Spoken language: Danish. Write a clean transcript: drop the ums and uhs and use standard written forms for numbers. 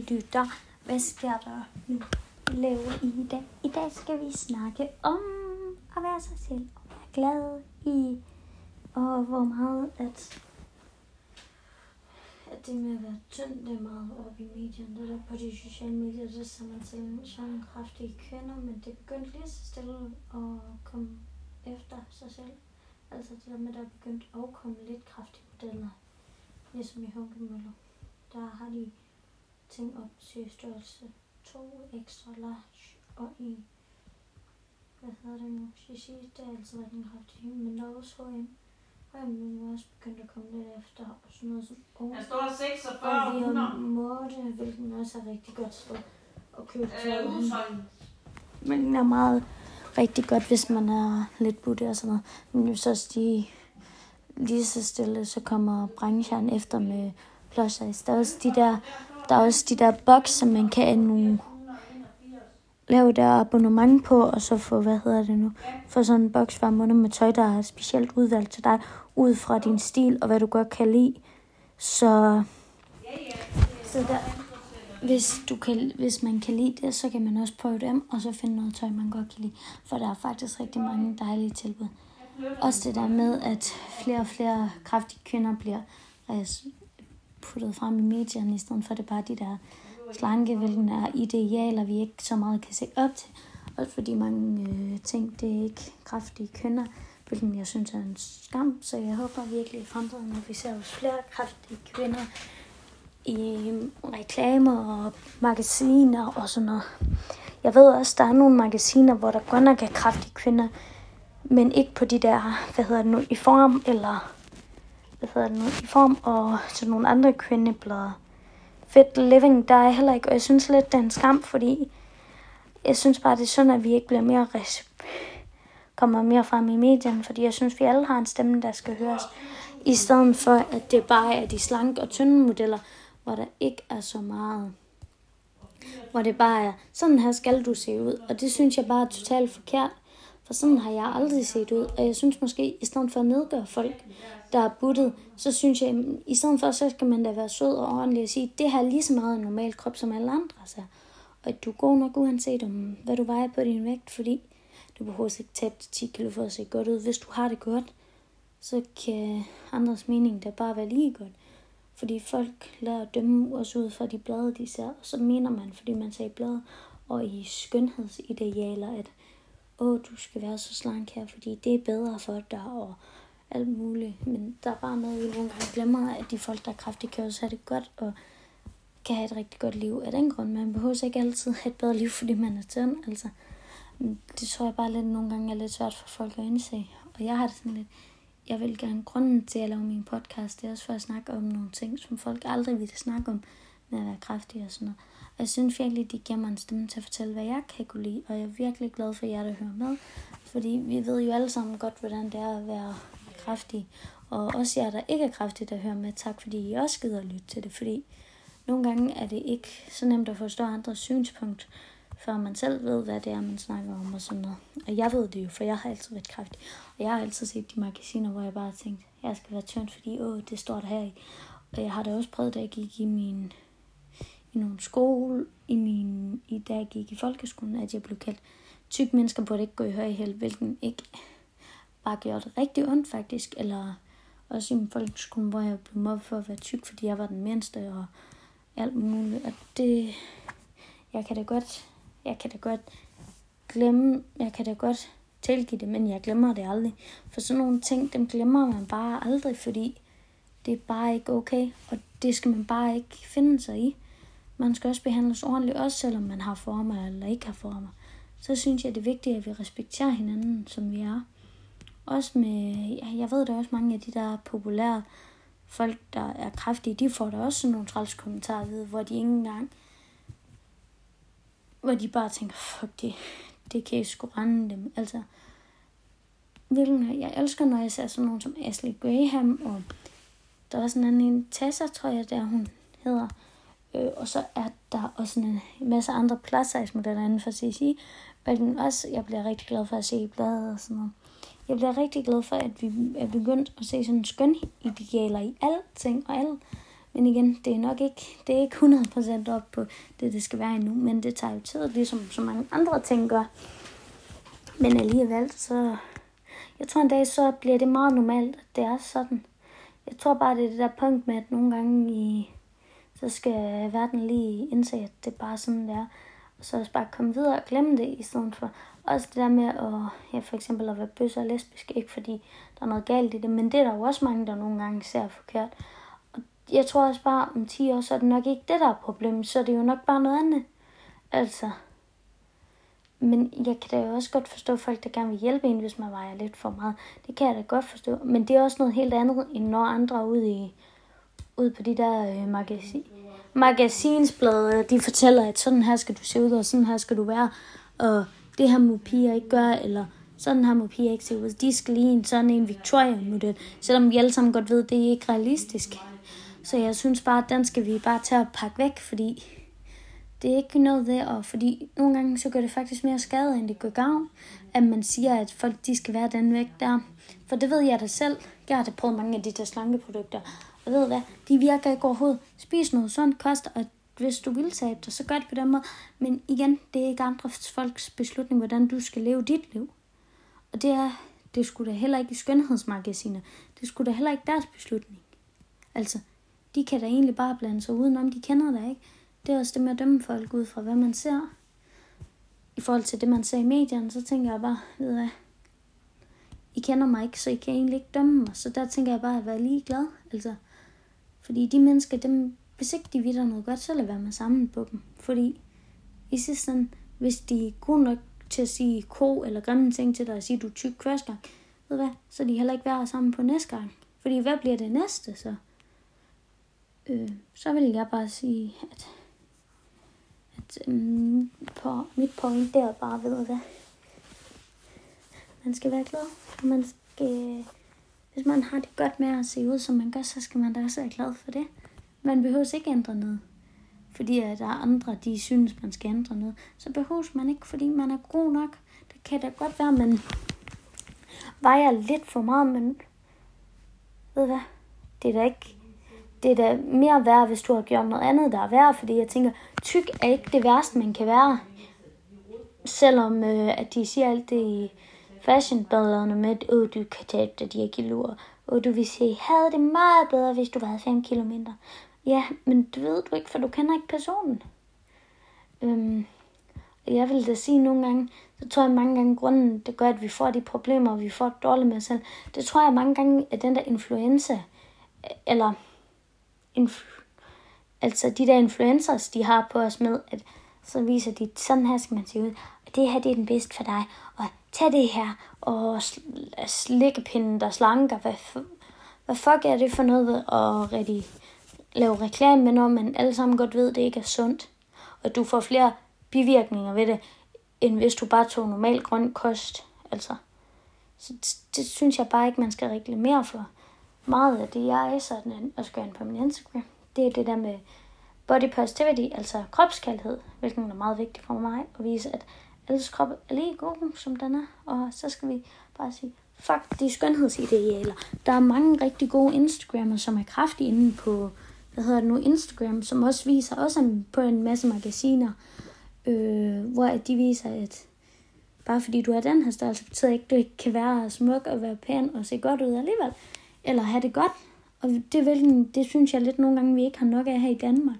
lytter. Hvad sker der nu? Laver I dag? I dag skal vi snakke om at være sig selv og være glad i, og hvor meget at det med at være tynd, det er meget op i medierne. Der på de sociale medier, der ser man til sådan kraftige kvinder, men det begyndte lige så stille at komme efter sig selv. Altså det der med, der er begyndt at komme lidt kraftige modeller, ligesom i Hunkemøller. Der har de ting op til størrelse 2 ekstra large, og i, hvad hedder det nu, Shishi, det er altid været en kraftig, men der er også H&M. H&M er også begyndt at komme lidt efter, og sådan noget som H&M. Jeg står 4600. Og Måtte, hvilken også er rigtig godt sted at købe tøj. Men den er meget rigtig godt, hvis man er lidt butte og sådan noget. Men så stiger lige så stille, så kommer branchen efter med plusser. Der er også de der bokser, man kan nu lave der abonnement på, og så få, få sådan en boks hver måned med tøj, der er specielt udvalgt til dig, ud fra din stil, og hvad du godt kan lide. Så der, hvis man kan lide det, så kan man også prøve dem, og så finde noget tøj, man godt kan lide. For der er faktisk rigtig mange dejlige tilbud. Også det der med, at flere og flere kraftige kvinder bliver puttet frem i medierne, i stedet for det bare de der slanke, hvilken er idealer, vi ikke så meget kan se op til. Også fordi mange ting, det er ikke kraftige kvinder, hvilken jeg synes er en skam. Så jeg håber virkelig i fremtiden, at vi ser os flere kraftige kvinder i reklamer og magasiner og sådan noget. Jeg ved også, der er nogle magasiner, hvor der godt nok er kraftige kvinder, men ikke på de der, i form eller... i form og til nogle andre kvindeblad. Fit living, der er heller ikke, og jeg synes lidt, det er en skam, fordi jeg synes bare, det er synd, at vi ikke bliver mere kommer mere frem i medierne, fordi jeg synes, vi alle har en stemme, der skal høres, i stedet for, at det bare er de slanke og tynde modeller, hvor der ikke er så meget. Hvor det bare er, sådan her skal du se ud, og det synes jeg bare er totalt forkert. For sådan har jeg aldrig set ud, og jeg synes måske, i stedet for at nedgøre folk, der er buttet, så synes jeg, i stedet for, så skal man da være sød og ordentlig og sige, det her er lige så meget en normal krop, som alle andre ser. Og at du er god nok, uanset om, hvad du vejer på din vægt, fordi du behøver ikke tabe 10 kilo for at se godt ud. Hvis du har det godt, så kan andres mening da bare være lige godt. Fordi folk lærer at dømme os ud fra de blade, de ser, og så mener man, fordi man ser i blade og i skønhedsidealer, at du skal være så slank her, fordi det er bedre for dig og alt muligt. Men der er bare noget, vi nogle gange glemmer, at de folk, der er kraftige, kan også have det godt og kan have et rigtig godt liv af den grund. Man behøver ikke altid have et bedre liv, fordi man er tynd. Altså, det tror jeg bare lidt nogle gange er lidt svært for folk at indse. Og jeg har det sådan lidt, jeg vil gerne grunden til at lave min podcast, det er også for at snakke om nogle ting, som folk aldrig ville snakke om, med at være kraftig og sådan noget. Og jeg synes virkelig, de giver mig en stemme til at fortælle, hvad jeg kan kunne lide. Og jeg er virkelig glad for jer, der hører med. Fordi vi ved jo alle sammen godt, hvordan det er at være kraftig. Og også jer, der ikke er kraftige, der hører med. Tak, fordi I også gider at lytte til det. Fordi nogle gange er det ikke så nemt at forstå andres synspunkt, før man selv ved, hvad det er, man snakker om og sådan noget. Og jeg ved det jo, for jeg har altid været kraftig. Og jeg har altid set de magasiner, hvor jeg bare tænkte, jeg skal være tynd, fordi det står der her i. Og jeg har da også prøvet, da jeg gik i nogle skole, da jeg gik i folkeskolen, at jeg blev kaldt tykke mennesker burde ikke gå i højhæl, hvilken ikke bare gjorde det rigtig ondt faktisk, eller også i min folkeskole, hvor jeg blev mobbet for at være tyk, fordi jeg var den mindste og alt muligt, og det jeg kan da godt tilgive det, men jeg glemmer det aldrig, for sådan nogle ting, dem glemmer man bare aldrig, fordi det er bare ikke okay, og det skal man bare ikke finde sig i. Man skal også behandles ordentligt, også selvom man har former eller ikke har former. Så synes jeg, det er vigtigt, at vi respekterer hinanden, som vi er. Også med, jeg ved da også mange af de der populære folk, der er kraftige, de får da også sådan nogle træls kommentarer ved, hvor de bare tænker, fuck det kan I sgu rende dem. Altså, jeg elsker, når jeg ser sådan nogen som Ashley Graham, og der er også en anden Tessa, tror jeg, der hun hedder. Og så er der også en masse andre plus-size-modeller inden for CC, hvilken også, jeg bliver rigtig glad for at se i bladet og sådan noget. Jeg bliver rigtig glad for, at vi er begyndt at se sådan skønhedsidealer i alting og alt, Men igen, det er nok ikke, det er ikke 100% op på det, det skal være endnu, men det tager jo tid, ligesom så mange andre ting gør. Men alligevel, så jeg tror en dag, så bliver det meget normalt, at det er sådan. Jeg tror bare, det er det der punkt med, at nogle gange så skal verden lige indse, at det er bare sådan, det er. Og så også bare komme videre og glemme det, i stedet for. Også det der med at, ja, for eksempel at være bøsse og lesbisk, ikke fordi der er noget galt i det, men det er der jo også mange, der nogle gange ser forkert. Og jeg tror også bare, om 10 år, så er det nok ikke det, der er problemet, så er det jo nok bare noget andet. Altså. Men jeg kan da jo også godt forstå folk, der gerne vil hjælpe en, hvis man vejer lidt for meget. Det kan jeg da godt forstå. Men det er også noget helt andet, end når andre ude på de der magasinsblade, de fortæller, at sådan her skal du se ud, og sådan her skal du være, og det her må piger ikke gøre, eller sådan her må piger ikke se ud. De skal lige en sådan en Victoria-model, selvom vi alle sammen godt ved, at det er ikke realistisk. Så jeg synes bare, at den skal vi bare tage og pakke væk, fordi det er ikke noget ved, og fordi nogle gange så gør det faktisk mere skade, end det gør gavn, at man siger, at folk de skal være den vægt der. For det ved jeg da selv. Jeg har da prøvet mange af de der slankeprodukter, og ved hvad, de virker ikke overhovedet. Spis noget sundt kost, og hvis du vil tabe dig, så gør det på den måde. Men igen, det er ikke andre folks beslutning, hvordan du skal leve dit liv. Og det er sgu da heller ikke i skønhedsmagasiner. Det er sgu da heller ikke deres beslutning. Altså, de kan da egentlig bare blande sig udenom, de kender dig ikke. Det er også det med at dømme folk ud fra, hvad man ser. I forhold til det, man ser i medierne, så tænker jeg bare, ved hvad, I kender mig ikke, så I kan egentlig ikke dømme mig. Så der tænker jeg bare at være ligeglad. Altså, fordi de mennesker, dem, hvis ikke de vidder noget godt, så lad være med sammen på dem. Fordi i sidste ende, hvis de er gode nok til at sige ko eller grimme ting til dig og sige, at du er tyk første gang, ved hvad, så de heller ikke være sammen på næste gang. Fordi hvad bliver det næste så? Så vil jeg bare sige, at på mit point der bare ved hvad. Man skal være glad, og man skal, hvis man har det godt med at se ud, som man gør, så skal man da også være glad for det. Man behøver ikke ændre noget, fordi at der er andre, de synes, man skal ændre noget. Så behøves man ikke, fordi man er god nok. Det kan da godt være, man vejer lidt for meget, men ved hvad, det er da ikke. Det er da mere værd, hvis du har gjort noget andet, der er værd, fordi jeg tænker, tyk er ikke det værste, man kan være. Selvom at de siger alt det i fashionbillederne med, at du kan tabe dig de her kiloer, og du vil sige, havde det meget bedre, hvis du vejede 5 kilo mindre. Ja, men det ved du ikke, for du kender ikke personen. Og jeg vil da sige nogle gange, så tror jeg mange gange, grunden det gør, at vi får de problemer, og vi får det dårligt med os selv. Det tror jeg mange gange, at den der influenza, eller altså de der influencers, de har på os med, at så viser de, sådan her skal man se ud, og det her, det er den bedste for dig, og tag det her, og slikkepinden, der slanker, hvad fuck er det for noget ved at rigtig lave reklame med, når man alle sammen godt ved, det ikke er sundt, og du får flere bivirkninger ved det, end hvis du bare tog normal grøn kost, altså. Så det synes jeg bare ikke, man skal reklamere for. Meget af det, jeg er sådan, og skal gøre på min Instagram, det er det der med body positivity, altså kropskærlighed, hvilken er meget vigtigt for mig, at vise, at alles krop er lige god, som den er, og så skal vi bare sige, fuck de skønhedsidealer. Der er mange rigtig gode Instagrammer, som er kraftige inde på, Instagram, som også viser, også på en masse magasiner, hvor de viser, at bare fordi du er den her størrelse, betyder ikke, at du ikke kan være smuk og være pæn og se godt ud alligevel. Eller have det godt. Og det synes jeg lidt nogle gange, vi ikke har nok af her i Danmark.